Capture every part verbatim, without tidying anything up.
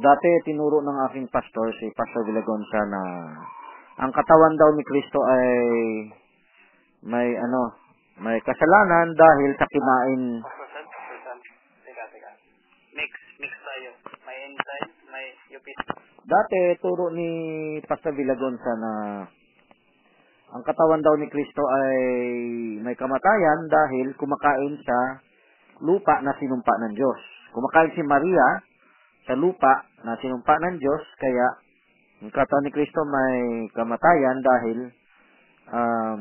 Dati tinuro ng aking pastor, si Pastor Belagonza, na ang katawan daw ni Kristo ay may ano, may kasalanan dahil sa kinain. Mix, mix tayo. May enzyme, may yupit. Dati turo ni Pastor Belagonza na ang katawan daw ni Kristo ay may kamatayan dahil kumakain sa lupa na sinumpa ng Diyos. Kumakain si Maria sa lupa na sinumpa ng Diyos, kaya yung katawan ni Kristo may kamatayan dahil um,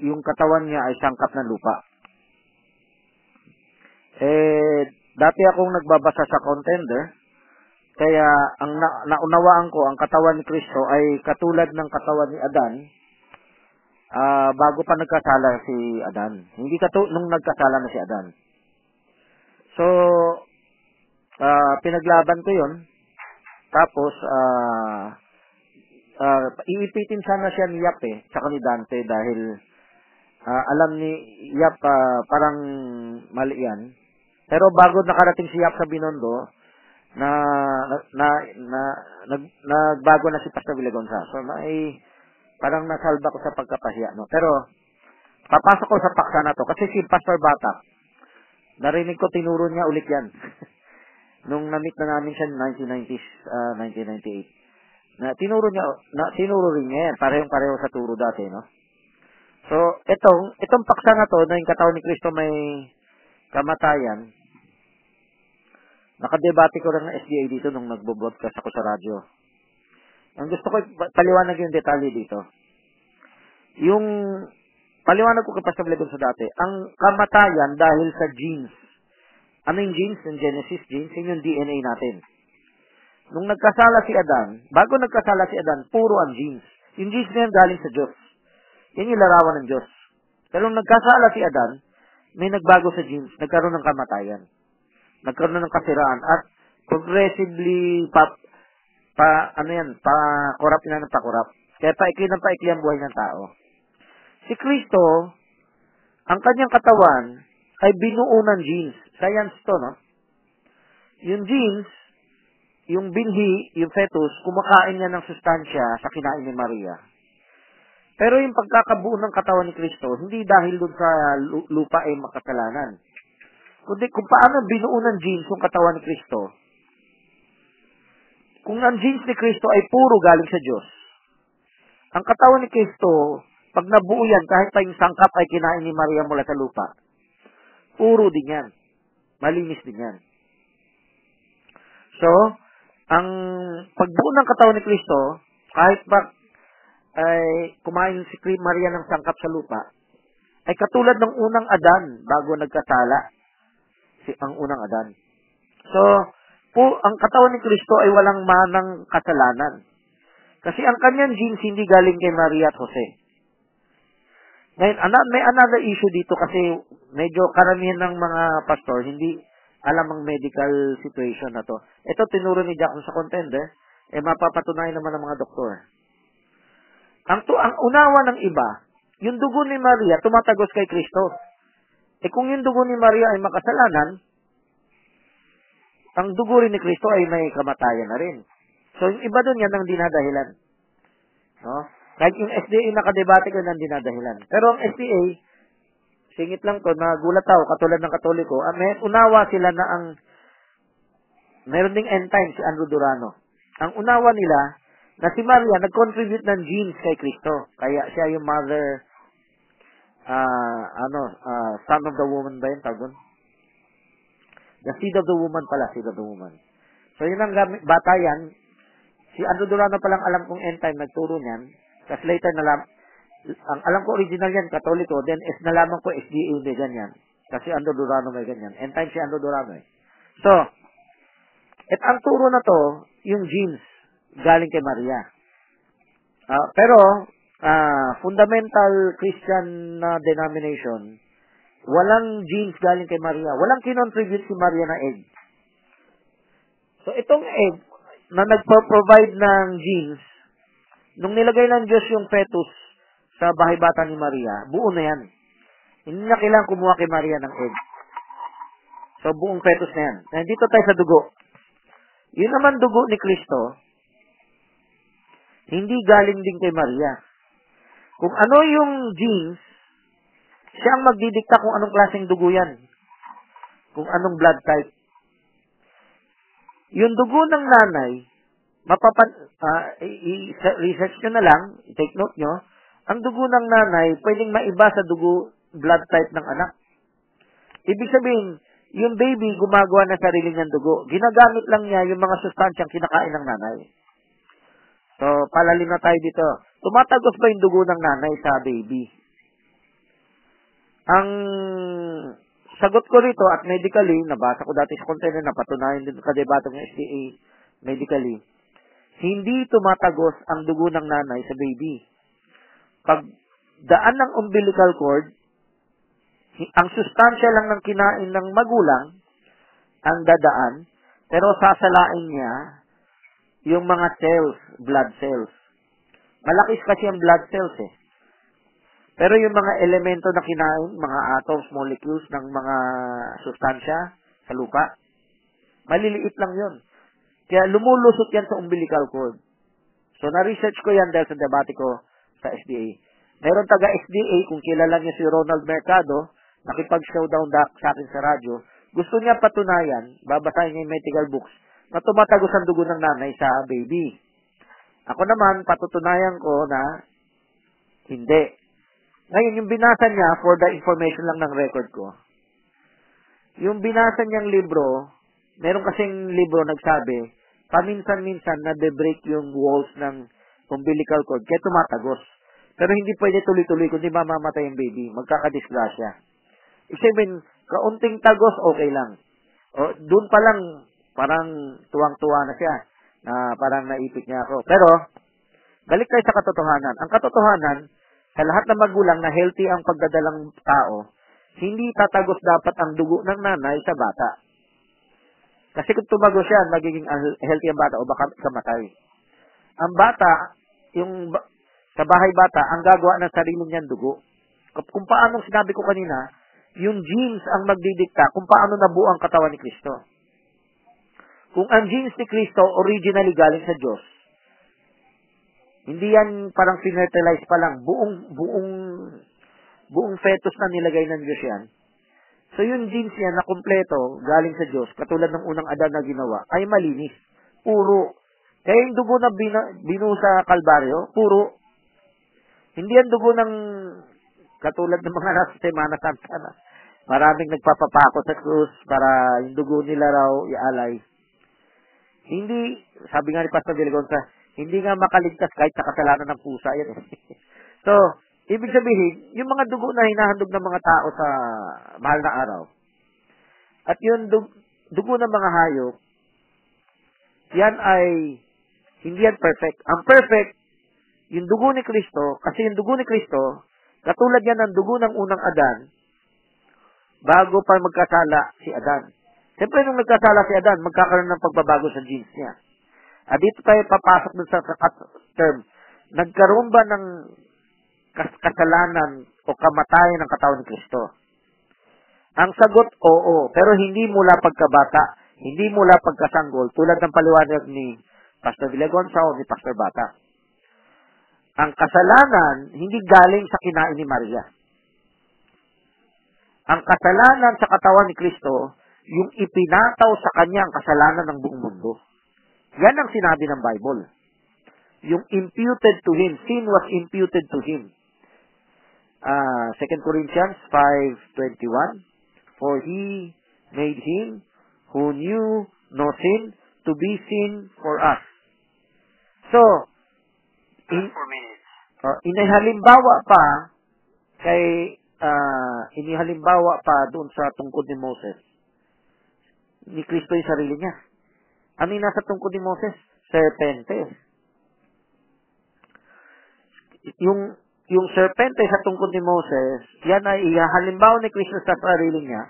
yung katawan niya ay sangkap ng lupa. Eh, dati akong nagbabasa sa Contender, kaya ang na- naunawaan ko, ang katawan ni Kristo ay katulad ng katawan ni Adan uh, bago pa nagkasala si Adan. Hindi katulad nung nagkasala na si Adan. So, uh, pinaglaban ko yun. Tapos, ah... Uh, Uh, iipitin sana siya ni Yap eh, tsaka ni Dante dahil uh, alam ni Yap uh, parang mali yan. Pero bago nakarating si Yap sa Binondo, na, na, na, nag, nagbago na si Pastor Bilagonza. So, may, parang nasalba ko sa pagkapahiya, no? Pero, papasok ko sa paksa na to, kasi si Pastor Bata, narinig ko, tinuro niya ulit yan. Nung na-meet na namin siya nineteen nineties, uh, nineteen ninety-eight. Na tinuro niya, na tinuro rin niya, parehong-pareho sa turo dati, no? So, itong, itong paksa na to, na yung katawan ni Kristo may kamatayan, nakadebate ko rin ng S D A dito nung nagbo-broadcast ako sa radyo. Ang gusto ko, paliwanag yung detalye dito. Yung, paliwanag ko kapasabli dun sa dati, ang kamatayan dahil sa genes. Ano yung genes? Yung Genesis genes, yun yung D N A natin. Nung nagkasala si Adan, bago nagkasala si Adan, puro ang genes. Yung genes na yan galing sa Diyos. Yan yung larawan ng Diyos. Pero nung nagkasala si Adan, may nagbago sa genes, nagkaroon ng kamatayan. Nagkaroon ng kasiraan. At progressively, pa, pa ano yan, pa-corrupt na ng pa-corrupt. Kaya paikli ng paikli ang buhay ng tao. Si Kristo, ang kanyang katawan, ay binuo ng genes. Science to, no? Yung genes, yung binhi, yung fetus, kumakain niya ng sustansya sa kinain ni Maria. Pero yung pagkakabuo ng katawan ni Kristo, hindi dahil doon sa lupa ay makasalanan. Kundi kung paano binuo ng genes yung katawan ni Kristo, kung ang genes ni Kristo ay puro galing sa Diyos, ang katawan ni Kristo, pag nabuo yan, kahit pa yung sangkap ay kinain ni Maria mula sa lupa, puro din yan. Malinis din yan. So, ang pagbuo ng katawan ni Kristo, kahit pa ay kumain si Maria ng sangkap sa lupa, ay katulad ng unang Adan bago nagkasala si ang unang Adan. So, po ang katawan ni Kristo ay walang manang kasalanan. Kasi ang kanyang genes hindi galing kay Maria at Jose. Ngayon, may another issue dito kasi medyo karamihan ng mga pastor hindi alam ang medical situation na to. Ito, tinuro ni Jackman sa Contender, eh, mapapatunay naman ng mga doktor. Ang, to, ang unawa ng iba, yung dugo ni Maria, tumatagos kay Kristo. Eh, kung yung dugo ni Maria ay makasalanan, ang dugo rin ni Kristo ay may kamatayan na rin. So, yung iba doon yan ang dinadahilan. No? Like yung S D A, nakadebate ko ng dinadahilan. Pero ang S D A, singit lang ko, nagulat ako, katulad ng Katoliko, ah, may unawa sila na ang, meron ding end time si Andrew Durano. Ang unawa nila, na si Maria, nag-contribute ng genes kay Kristo. Kaya siya yung mother, uh, ano, uh, son of the woman ba yun, tagon? The seed of the woman pala, seed of the woman. So yun ang gamit, batayan, si Andrew Durano palang alam kong end time, nagturo niyan, kasi later nalam, ang alam ko original yan, Katoliko, then is nalaman ko S D A may ganyan. Kasi Andrew Durano may ganyan. End time si Andrew Durano eh. So, at ang turo na to, yung genes, galing kay Maria. Uh, pero, uh, fundamental Christian na denomination, walang genes galing kay Maria. Walang kinontribute si Maria na egg. So, itong egg na nagpo-provide ng genes, nung nilagay ng Diyos yung fetus sa bahay bata ni Maria, buo na yan. Hindi na kailangan kumuha kay Maria ng egg. So, buong fetus na yan. Nandito tayo sa dugo. Yun naman dugo ni Kristo, hindi galing din kay Maria. Kung ano yung genes, siya ang magdidikta kung anong klaseng dugo yan, kung anong blood type. Yung dugo ng nanay, mapapan, uh, i-research nyo na lang, take note nyo, ang dugo ng nanay, pwedeng maiba sa dugo, blood type ng anak. Ibig sabihin, yung baby gumagawa ng sarili niyang dugo. Ginagamit lang niya yung mga sustansyang kinakain ng nanay. So, palalim na tayo dito. Tumatagos ba yung dugo ng nanay sa baby? Ang sagot ko rito at medically, nabasa ko dati sa container, napatunayan din sa debato ng S T A, medically, hindi tumatagos ang dugo ng nanay sa baby. Pag daan ng umbilical cord, ang sustansya lang ng kinain ng magulang ang dadaan, pero sasalain niya yung mga cells, blood cells. Malaki kasi ang blood cells eh. Pero yung mga elemento na kinain, mga atoms, molecules ng mga sustansya sa lupa, maliliit lang yun. Kaya lumulusot yan sa umbilical cord. So, na-research ko yan dahil sa debate ko sa S D A. Meron taga-S D A, kung kilala niya si Ronald Mercado, nakipag-showdown sa akin sa radyo, gusto niya patunayan, babasahin niya yung medical books, na tumatagos ang dugo ng nanay sa baby. Ako naman, patutunayan ko na hindi. Ngayon, yung binasa niya, for the information lang ng record ko, yung binasa niyang libro, meron kasing libro nagsabi, paminsan-minsan nade-break yung walls ng umbilical cord, kaya tumatagos. Pero hindi pwede tuloy-tuloy, kundi mamamatay yung baby, magkakadisgrasya. Isipin, kaunting tagos, okay lang. O, doon pa lang, parang tuwang-tuwa na siya, na parang naipit niya ako. Pero, balik tayo sa katotohanan. Ang katotohanan, sa lahat ng magulang na healthy ang pagdadalang tao, hindi tatagos dapat ang dugo ng nanay sa bata. Kasi kung tumagos siya, magiging healthy ang bata o baka kamatay. Ang bata, yung sa bahay bata, ang gagawa ng sarili niyang dugo. Kung paanong sinabi ko kanina, yung genes ang magdidikta kung paano nabuo ang katawan ni Kristo. Kung ang genes ni Kristo originally galing sa Diyos, hindi yan parang fertilize pa lang, buong, buong, buong fetus na nilagay ng Diyos yan. So yung genes niya na kumpleto, galing sa Diyos, katulad ng unang Adan na ginawa, ay malinis, puro. Kaya yung dugo na binu, binu sa Kalbaryo, puro. Hindi yan dugo ng katulad ng mga nasa Semana Santa na maraming nagpapapako sa krus para yung dugo nila raw ialay. Hindi, sabi nga ni Pastor Deligonsa, hindi nga makaligtas kahit sa kasalanan ng pusa. Yan. So, ibig sabihin, yung mga dugo na hinahandog ng mga tao sa mahal na araw, at yung dugo, dugo ng mga hayop, yan ay hindi yan perfect. Ang perfect, yung dugo ni Kristo, kasi yung dugo ni Kristo, katulad yan ng dugo ng unang Adan, bago pa magkasala si Adan. Siyempre, nung nagkasala si Adan, magkakaroon ng pagbabago sa genes niya. At dito tayo papasok dun sa term, nagkaroon ba ng kasalanan o kamatayan ng katawan ni Kristo? Ang sagot, oo, pero hindi mula pagkabata, hindi mula pagkasanggol, tulad ng paliwanag ni Pastor Bilagonza o ni Pastor Bata. Ang kasalanan, hindi galing sa kinain ni Maria. Ang kasalanan sa katawan ni Kristo, yung ipinataw sa kanya ang kasalanan ng buong mundo. Yan ang sinabi ng Bible. Yung imputed to him, sin was imputed to him. Uh, Second Corinthians five twenty-one, for he made him who knew no sin to be sin for us. So, In, uh, inihalimbawa pa kay uh, inihalimbawa pa doon sa tungkod ni Moses. Ni Kristo yung sarili niya. Ano yung nasa tungkod ni Moses? Serpente. Yung, yung serpente sa tungkod ni Moses, yan ay ihahalimbawa ni Kristo sa sarili niya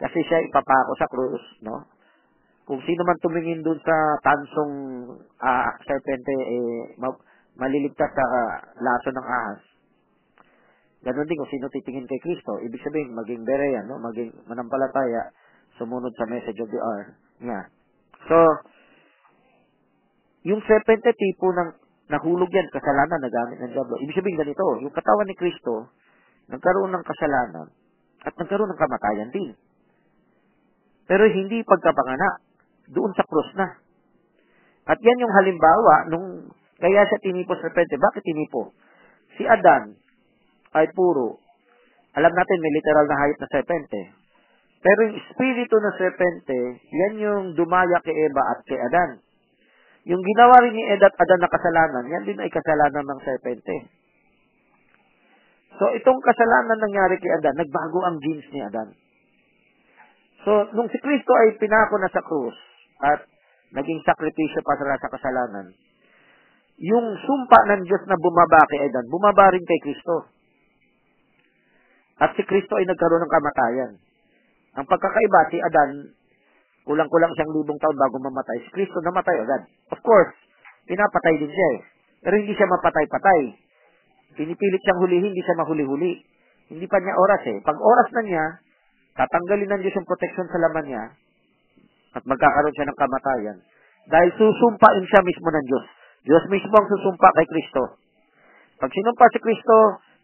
kasi siya ipapako sa krus, no? Kung sino man tumingin doon sa tansong uh, serpente, eh, ma- maliligtas sa uh, laso ng ahas. Ganun din kung sino titingin kay Kristo. Ibig sabihin, maging bereya, no? Maging manampalataya, sumunod sa message of the hour niya. So, Yung seventy po ng nahulog yan, kasalanan na gamit ng Diablo. Ibig sabihin ganito, yung katawan ni Kristo, nagkaroon ng kasalanan at nagkaroon ng kamatayan din. Pero hindi pagkapangana, doon sa cross na. At yan yung halimbawa, nung kaya siya tinipo sa repente. Bakit tinipo? Si Adan ay puro. Alam natin, may literal na hayop na serpente. Pero yung espiritu ng serpente, yan yung dumaya kay Eva at kay Adan. Yung ginawa rin ni Eva at Adan na kasalanan, yan din ay kasalanan ng serpente. So, itong kasalanan nangyari kay Adan, nagbago ang genes ni Adan. So, nung si Kristo ay pinako na sa krus at naging sakripisyo para sa kasalanan, yung sumpa ng Diyos na bumaba kay Adan, bumaba rin kay Kristo. At si Kristo ay nagkaroon ng kamatayan. Ang pagkakaiba, si Adan, kulang-kulang siyang libong taon bago mamatay. Si Kristo namatay agad. Of course, pinapatay din siya eh. Pero hindi siya mapatay-patay. Pinipilit siyang hulihin, hindi siya mahuli-huli. Hindi pa niya oras eh. Pag oras na niya, tatanggalin ng Diyos yung protection sa laman niya at magkakaroon siya ng kamatayan. Dahil susumpain siya mismo ng Diyos. Diyos mismo ang susumpa kay Kristo. Pag sinumpa si Kristo,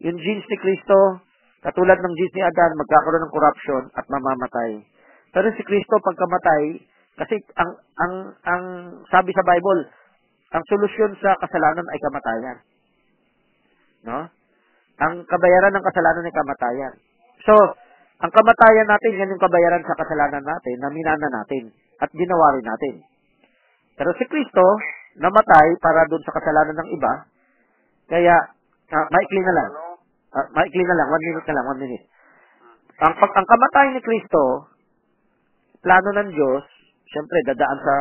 yung genes ni Kristo, katulad ng Diyos ni Adan, magkakaroon ng corruption at mamamatay. Pero si Kristo pagkamatay, kasi ang ang ang sabi sa Bible, ang solusyon sa kasalanan ay kamatayan. No? Ang kabayaran ng kasalanan ay kamatayan. So, ang kamatayan natin, yan yung kabayaran sa kasalanan natin, na minana natin at ginawa rin natin. Pero si Kristo namatay para doon sa kasalanan ng iba, kaya uh, maikli na lang. Uh, maikli na lang, one minute na lang, one minute. Ang, pag, ang kamatayan ni Kristo, plano ng Diyos, siyempre, dadaan sa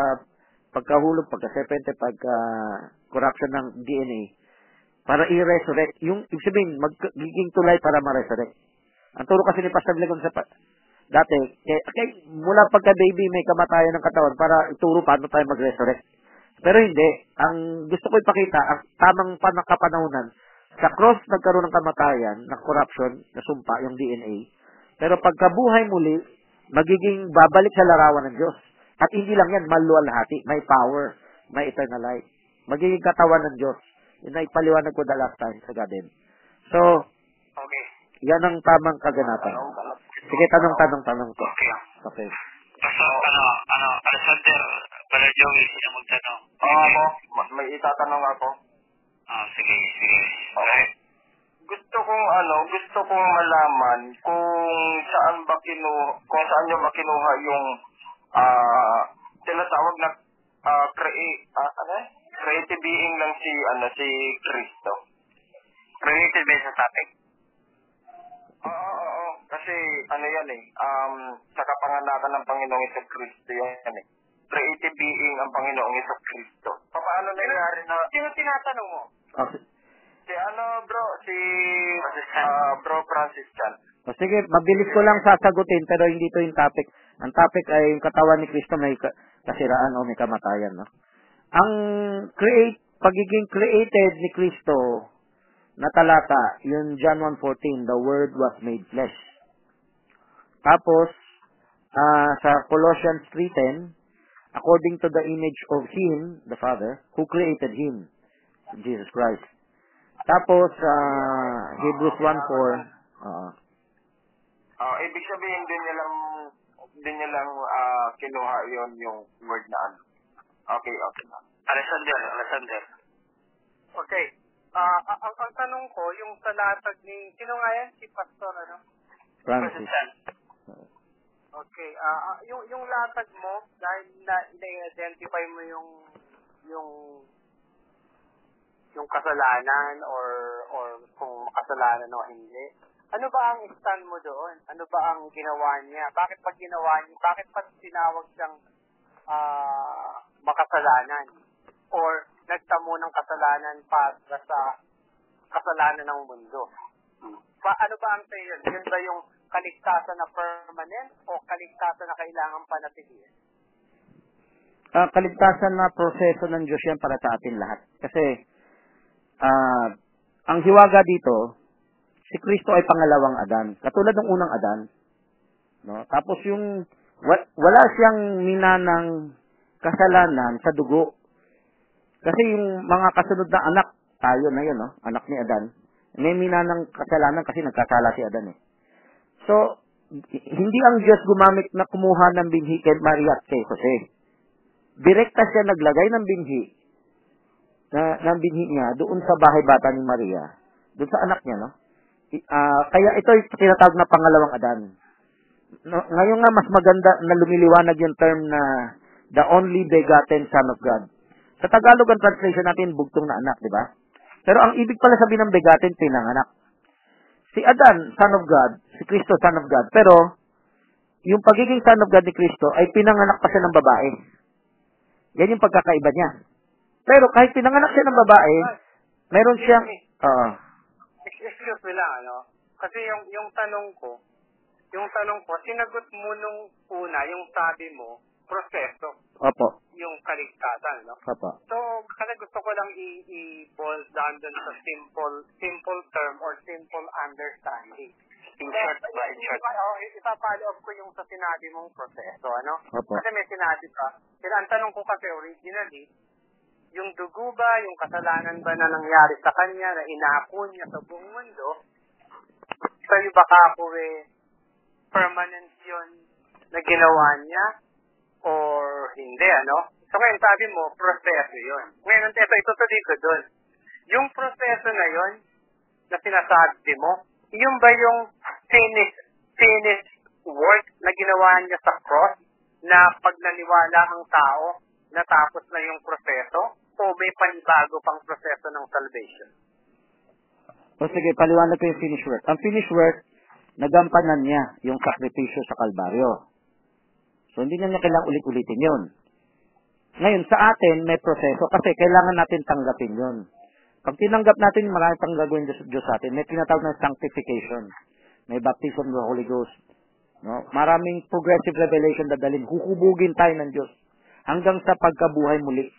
pagkahulog, pagkasepente, pagka-corruption ng D N A, para i-resurrect. Yung, ibig sabihin, magiging tulay para ma-resurrect. Ang turo kasi ni Pastor Legon sa dati, kay, kay, mula pagka-baby, may kamatayan ng katawan para ituro paano tayo mag-resurrect. Pero hindi. Ang gusto ko ipakita, ang tamang panakapanahonan, sa cross, nagkaroon ng kamatayan, ng corruption, na sumpa, yung D N A. Pero pagkabuhay muli, magiging babalik sa larawan ng Diyos. At hindi lang yan, maluwalhati. May power, may eternal life. Magiging katawan ng Diyos. Yun ay paliwanag ko the last time sa garden. So, okay. Yan ang tamang kaganapan. Sige, tanong-tanong-tanong ko. Okay. Okay. So, ano, ano, Alexander, Brother Joey, sino magtanong? Oo, ako. May itatanong ako. Ah, sige, sige. Okay. Gusto kong ano, gusto kong malaman kung saan ba kinuha, kung saan niyo ba kinuha yung ah, tinatawag na ah, create, ah, ano eh? Creative being ng si, ano, si Kristo. Creative being sa topic? Oo, oo, oo. Kasi, ano yan eh, um, sa kapanganakan ng Panginoong Isang Kristo yan eh. Creative being ang Panginoong Isang Kristo. Paano nangyari na... Sino tinatanong mo? Okay. Si ano bro, si uh, bro Francis Chan. O sige, mabilis ko lang sasagutin pero hindi to yung topic. Ang topic ay yung katawan ni Kristo may kasiraan o may kamatayan. No? Ang create, pagiging created ni Kristo na talata, yung John one fourteen, the Word was made flesh. Tapos, uh, sa Colossians three ten, according to the image of Him, the Father, who created Him, Jesus Christ. Tapos, uh, Hebrews one four. Uh, uh, ibig sabihin, din niya lang, din niya lang uh, kinuha yon yung word na ano. Okay, okay. Alexander, Alexander. Okay. Uh, ang, ang tanong ko, yung sa latag ni, sino nga yan? Si Pastor, ano? Francis. Okay, ah uh, yung yung latag mo dahil na identify mo yung yung yung kasalanan or or kung kasalanan o hindi. Ano ba ang stand mo doon? Ano ba ang ginawa niya? Bakit pa ginawa niya? Bakit pa tinawag siyang ah uh, makasalanan or nagtamo ng kasalanan para sa kasalanan ng mundo? Ba, ano ba ang sayo? Yun ba yung kaligtasan na permanent o kaligtasan na kailangan panatilihin? Uh, kaligtasan na proseso ng Diyos yan para sa atin lahat. Kasi, uh, ang hiwaga dito, si Kristo ay pangalawang Adan. Katulad ng unang Adan. No? Tapos yung, wala siyang minanang kasalanan sa dugo. Kasi yung mga kasunod na anak, tayo na yun, no? Anak ni Adan, may mina ng kasalanan kasi nagkasala si Adan eh. So, hindi ang Diyos gumamit na kumuha ng binhi kay Maria at kay Jose. Direkta siya naglagay ng binhi, na, ng binhi niya doon sa bahay bata ni Maria, doon sa anak niya, no? Uh, kaya ito yung tinatawag na pangalawang Adan. No, ngayon nga, mas maganda na lumiliwanag yung term na the only begotten Son of God. Sa Tagalog ang translation natin, bugtong na anak, di ba? Pero ang ibig pala sabihin ng begotten, pinanganak. Si Adan, Son of God, si Kristo, Son of God. Pero, yung pagiging Son of God ni Kristo ay pinanganak pa siya ng babae. Yan yung pagkakaiba niya. Pero kahit pinanganak siya ng babae, meron siyang... Uh, Excuse me lang, ano? Kasi yung, yung tanong ko, yung tanong ko, sinagot mo nung una, yung sabi mo, proseso. Opo. Yung kaligtasan, no? Opo. So, kasi gusto ko lang i-ball down dun sa simple, simple term or simple understanding. In short, by short. Ipapaloob ko yung sa sinabi mong proseso, ano? Opo. Kasi may sinabi ka. Kasi ang tanong ko kasi originally, yung dugo ba, yung kasalanan ba na nangyari sa kanya, na inako niya sa buong mundo, sa'yo baka po eh, permanent yun na ginawa niya, or hindi, ano? So ngayon sabi mo, proseso yun. Ngayon, ito, ito tuloy ko dun. Yung proseso na yun, na sinasabi mo, yung ba yung finished, finished work na ginawa niya sa cross, na pag naniwala ang tao, natapos na yung proseso, o may panibago pang proseso ng salvation? O sige, paliwanag ko yung finished work. Ang finished work, nagampanan niya yung sakripisyo sa Kalbaryo. So, hindi na niya kailangan ulit-ulitin yun. Ngayon, sa atin, may proseso kasi kailangan natin tanggapin yun. Pag tinanggap natin, marami pang gagawin Diyos sa atin. May tinatawag na sanctification. May baptism ng Holy Ghost. No? Maraming progressive revelation dadalhin. Hukubugin tayo ng Diyos hanggang sa pagkabuhay muli.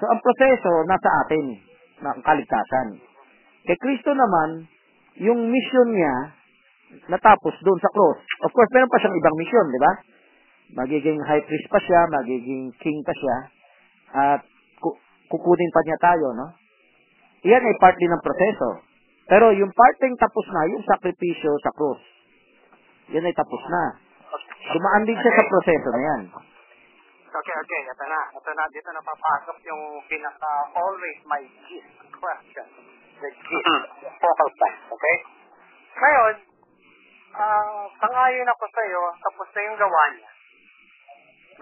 So, ang proseso nasa atin, na ang kaligtasan. Kay Kristo naman, yung mission niya, natapos doon sa cross. Of course, meron pa siyang ibang mission, di ba? Magiging high priest pa siya, magiging king pa siya, at kukunin pa niya tayo, no? Iyan ay part din ng proseso. Pero yung parteng tapos na, yung sakripisyo sa cross, yan ay tapos na. Dumaan din siya sa proseso na yan. Okay, okay. Ito na. Ito na. Dito na papasok yung pinaka-always my gist question. The gist. The focal point. Okay? Ngayon, uh, pangayon ako sa'yo, tapos na yung gawa niya.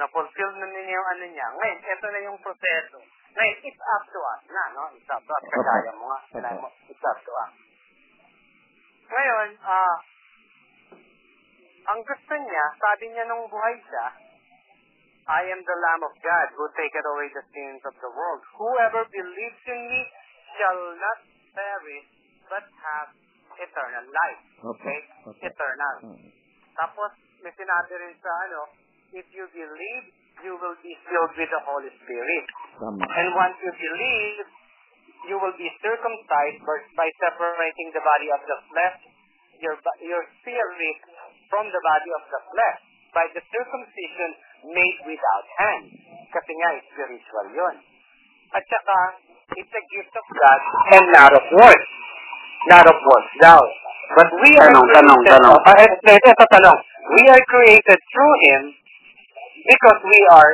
Na-fulfill na ninyo yung ano niya. Ngayon, ito na yung proseso. Ngayon, it's up to us na, no? It's up to us. Kagaya mo nga. Mo. It's up to us. Ngayon, uh, ang gusto niya, sabi niya nung buhay siya, I am the Lamb of God who taketh away the sins of the world. Whoever believes in me shall not perish but have eternal life. Okay? Okay. Eternal. Okay. Tapos, may sinabi rin sa ano, if you believe, you will be filled with the Holy Spirit. Tama. And once you believe, you will be circumcised by separating the body of the flesh, your, your spirit from the body of the flesh, by the circumcision made without hands. Kasi nga, spiritual yun. At saka, it's a gift of God and not of works. Not of works, thou. But we are tanong, created... Tanong, tanong. Uh, tanong. We are created through Him because we are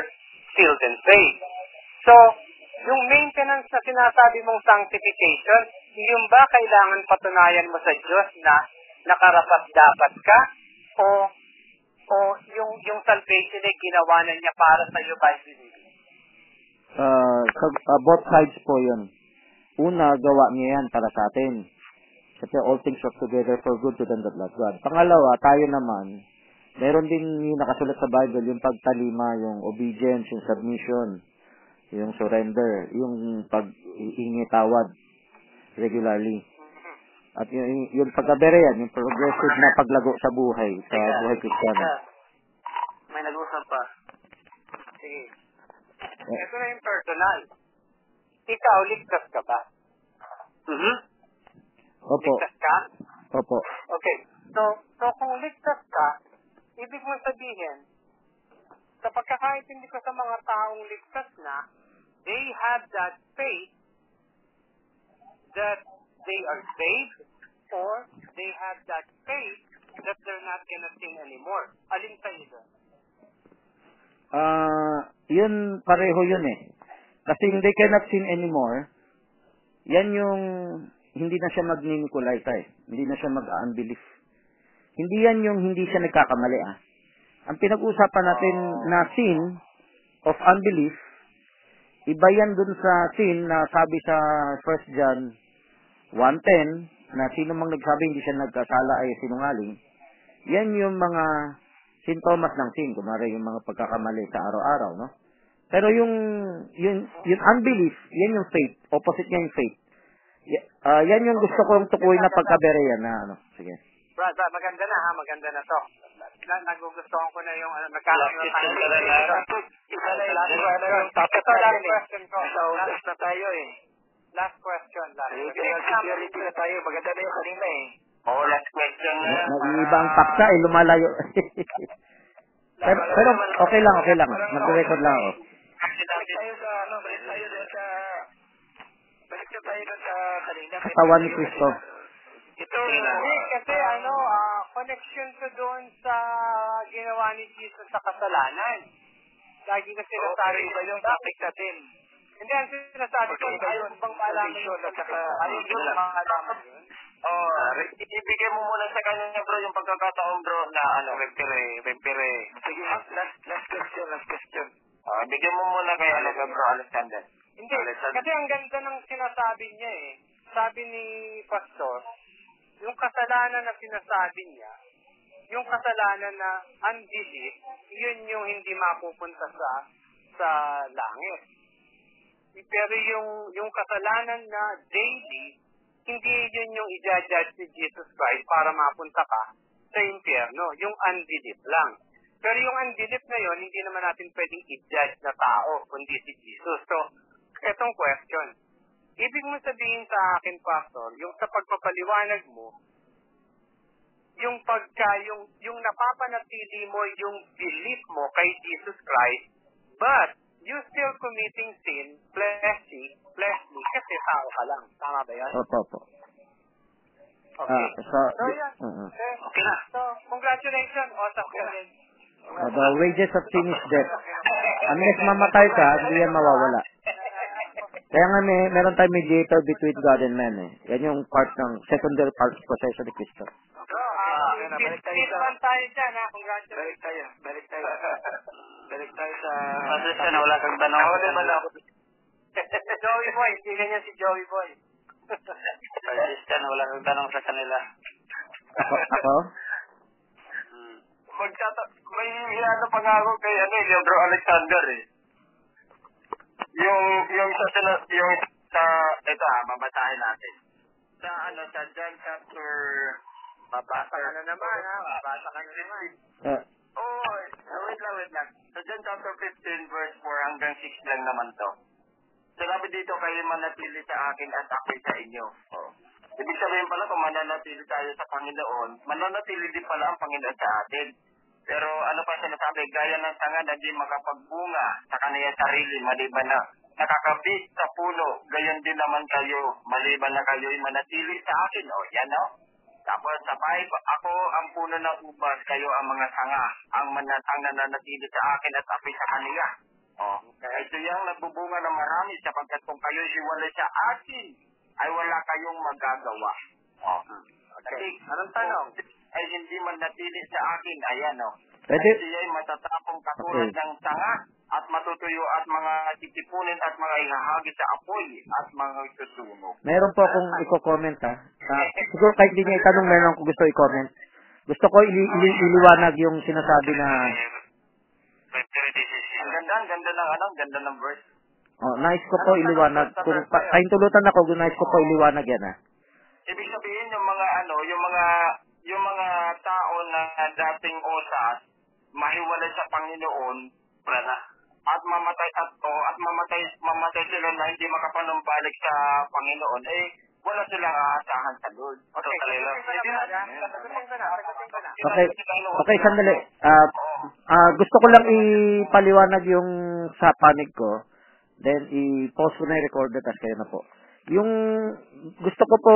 sealed in faith. So, yung maintenance na sinasabi mong sanctification, yung ba kailangan patunayan mo sa Diyos na nakarapat-dapat ka? O o yung yung salvation ay ginawa na niya para sa iyo by believing? Uh, uh, both sides po yun. Una, gawa niya yan para sa atin. Kasi all things work together for good to them that love God. Pangalawa, tayo naman, meron din yung nakasulat sa Bible, yung pagtalima, yung obedience, yung submission, yung surrender, yung pag-iingi tawad regularly. At yung, yung pagkabereyan, yung progressive na paglago sa buhay, sa yeah. buhay Kristiyano. Yeah. May nag-usap pa. Sige. Yeah. Ito na yung personal. Ikaw, ligtas ka ba? Mm-hmm. Opo. Ligtas ka? Opo. Okay. So, so kung ligtas ka, ibig mong sabihin, sa pagkakaintindi ko sa mga taong ligtas na, they have that faith that they are saved, or they have that faith that they're not gonna sin anymore. Alin sa isa? Ah, yun pareho yun eh. Kasi hindi cannot sin anymore, yan yung hindi na siya mag-Nicolaita eh. Hindi na siya mag-unbelief. Hindi yan yung hindi siya nagkakamali ah. Ang pinag-usapan natin na sin of unbelief, iba yan dun sa sin na sabi sa First John one ten, na sino mang nagsabi hindi siya nagkasala ay sinungaling. Yan yung mga sintomas ng sin, kumare yung mga pagkakamali sa araw-araw, no? Pero yung yung, yung unbelief, yan yung faith, opposite niya yung faith. Uh, yan yung gusto kong tukuyin na pagkabereyan na ano. Sige. Brad, Brad, maganda na ha, maganda na to. Nagugustuhan ko na yung ano, magkakaroon tayo. Isa na yung last question ko. Last na tayo eh. Last question, last. Sincerity na tayo, maganda na yung kanina eh. Oo, last question na. Nag-iibang paksa eh, lumalayo. Pero okay lang, okay lang. Nag-record lang ako. Balik tayo sa, ano, balik tayo doon sa, balik na tayo doon sa kanina. Katawan ni Cristo. Ito, kasi ano, connection ko doon sa ginawa ni Jesus sa kasalanan. Lagi na sinasabi ba yung topic natin? Hindi, ang sinasabi ko yun, bang maalaman yun at saka ayun yun na maalaman yun? Oo, ibigay mo muna sa kanya bro yung pagkakataon bro na ano, repere, repere. Sige, last question, last question. Bigyan mo muna kay bro Alexander. Hindi, kasi ang ganda ng sinasabi niya eh. Sabi ni Pastor, yung kasalanan na sinasabi niya, yung kasalanan na unbelief, yun yung hindi mapupunta sa sa langit. Pero yung yung kasalanan na daily, hindi yun yung i-judge ni Jesus Christ para mapunta ka sa impyerno, yung unbelief lang. Pero yung unbelief na yun, hindi naman natin pwedeng i-judge na tao, kundi si Jesus. So, etong question, ibig mo sabihin sa akin, Pastor, yung sa pagpapaliwanag mo, yung pagka, yung, yung napapanatili mo yung belief mo kay Jesus Christ, but you still committing sin, fleshly, fleshly, kasi tao ka lang. Tama ba yan? Opo, opo. Okay. Uh, so, so, yan. Uh-huh. Okay. Okay na. So, congratulations. Awesome. Okay. Uh, the wages of sin is death. Unless mamatay ka, hindi yan mawawala. Kaya nga may, meron tayong mediator between God and man eh. Yan yung part ng secondary part of procession ni Cristo. So, ah, balik tayo sa... Balik tayo dyan ha, congratulations. Balik tayo, balik tayo. Balik tayo sa... Pasensya uh, na wala kang tanong. Ako din wala ako. Joey Boy, hindi ganyan si Joey Boy. Pasensya na wala kang tanong sa kanila. Ako? Ako? Hmm. May hihiyano pa nga ako kay ano, yung bro Alexander eh. Yung yung sa yung sa ito ah, babasahin natin. Sa ano sa John chapter babasa na naman ha, babasa ka na naman. Uh, oh, wait lang, wait lang. Sa John chapter fifteen verse four hanggang six lang naman to. Sinabi dito kayo manatili sa akin at ako sa inyo. Oh. Ibig sabihin pala kung mananatili tayo sa Panginoon, mananatili din pala ang Panginoon sa atin. Pero ano pa sinasabi, gaya ng sanga na di makapagbunga sa kanya sarili, maliban na nakakabit sa puno, gayon din naman kayo, maliban na kayo'y manatili sa akin, o yan o. Tapos sa five, ako ang puno ng ubas, kayo ang mga sanga, ang manatang na nanatili sa akin at api sa kanya. O, kaya ito yung nagbubunga ng marami, sapagkat kung kayo'y hiwalay sa akin, ay wala kayong magagawa. O, okay. Anong tanong? Ay hindi man natili sa akin, ayan o. Ay siya'y matatapong katulad okay. ng sanga at matutuyo at mga titipunin at mga ihahagi sa apoy at mga susunog. Meron po akong i-comment ha. Uh, siguro kahit hindi niya itanong, meron akong gusto i-comment. Gusto ko ili- ili- iliwanag yung sinasabi na... Ang ganda, ang ganda ng ano, ang ganda ng verse. Oh, nais ko po iliwanag. Kung pa- kaintulutan ako, nais ko po iliwanag yan ha. Ibig sabihin yung mga ano, yung mga... yung mga tao na dating osas, mahiwalay sa Panginoon, brana, at mamatay at to, at mamatay, mamatay sila na hindi makapanumbalik sa Panginoon, eh, wala silang aasahan sa Lord. Okay, okay, okay, sandali. Uh, uh, gusto ko lang ipaliwanag yung sa panig ko. Then, i-pause ko na i-record na tas kayo na po. Yung gusto ko po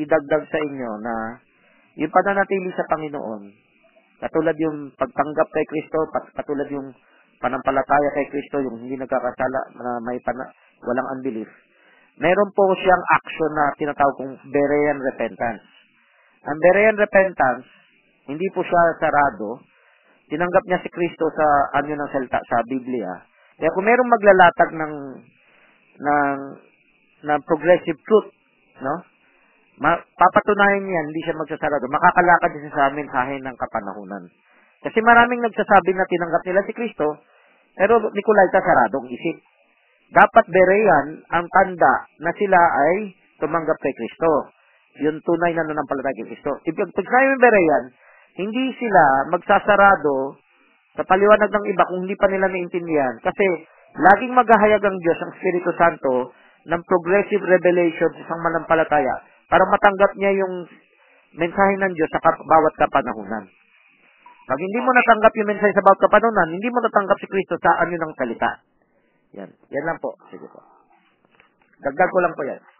idagdag sa inyo na yung pananatili sa Panginoon, katulad yung pagtanggap kay Kristo, katulad yung panampalataya kay Kristo, yung hindi nagkakasala, na may pana, walang unbelief. Meron po siyang action na tinatawag kong Berean repentance. Ang Berean repentance, hindi po siya sarado. Tinanggap niya si Kristo sa anyo ng salita, sa Biblia. Kaya kung merong maglalatag ng ng, ng progressive truth, no? Papatunayan niya, hindi siya magsasarado. Makakalakad siya sa mensahe ng kapanahunan. Kasi maraming nagsasabi na tinanggap nila si Kristo, pero Nicolaita saradong isip. Dapat Berean ang tanda na sila ay tumanggap kay Kristo. Yung tunay na nanampalataya kay Kristo. Ibig sabihin ng Berean, hindi sila magsasarado sa paliwanag ng iba kung hindi pa nila naintindihan. Kasi laging maghahayag ang Diyos, ang Espiritu Santo, ng progressive revelation sa isang manampalataya para matanggap niya yung mensahe ng Diyos sa bawat kapanahunan. Pag hindi mo natanggap yung mensahe sa bawat kapanahunan, hindi mo natanggap si Kristo sa anyo ng salita. Yan. Yan lang po. Sige po. Dagdag ko lang po yan.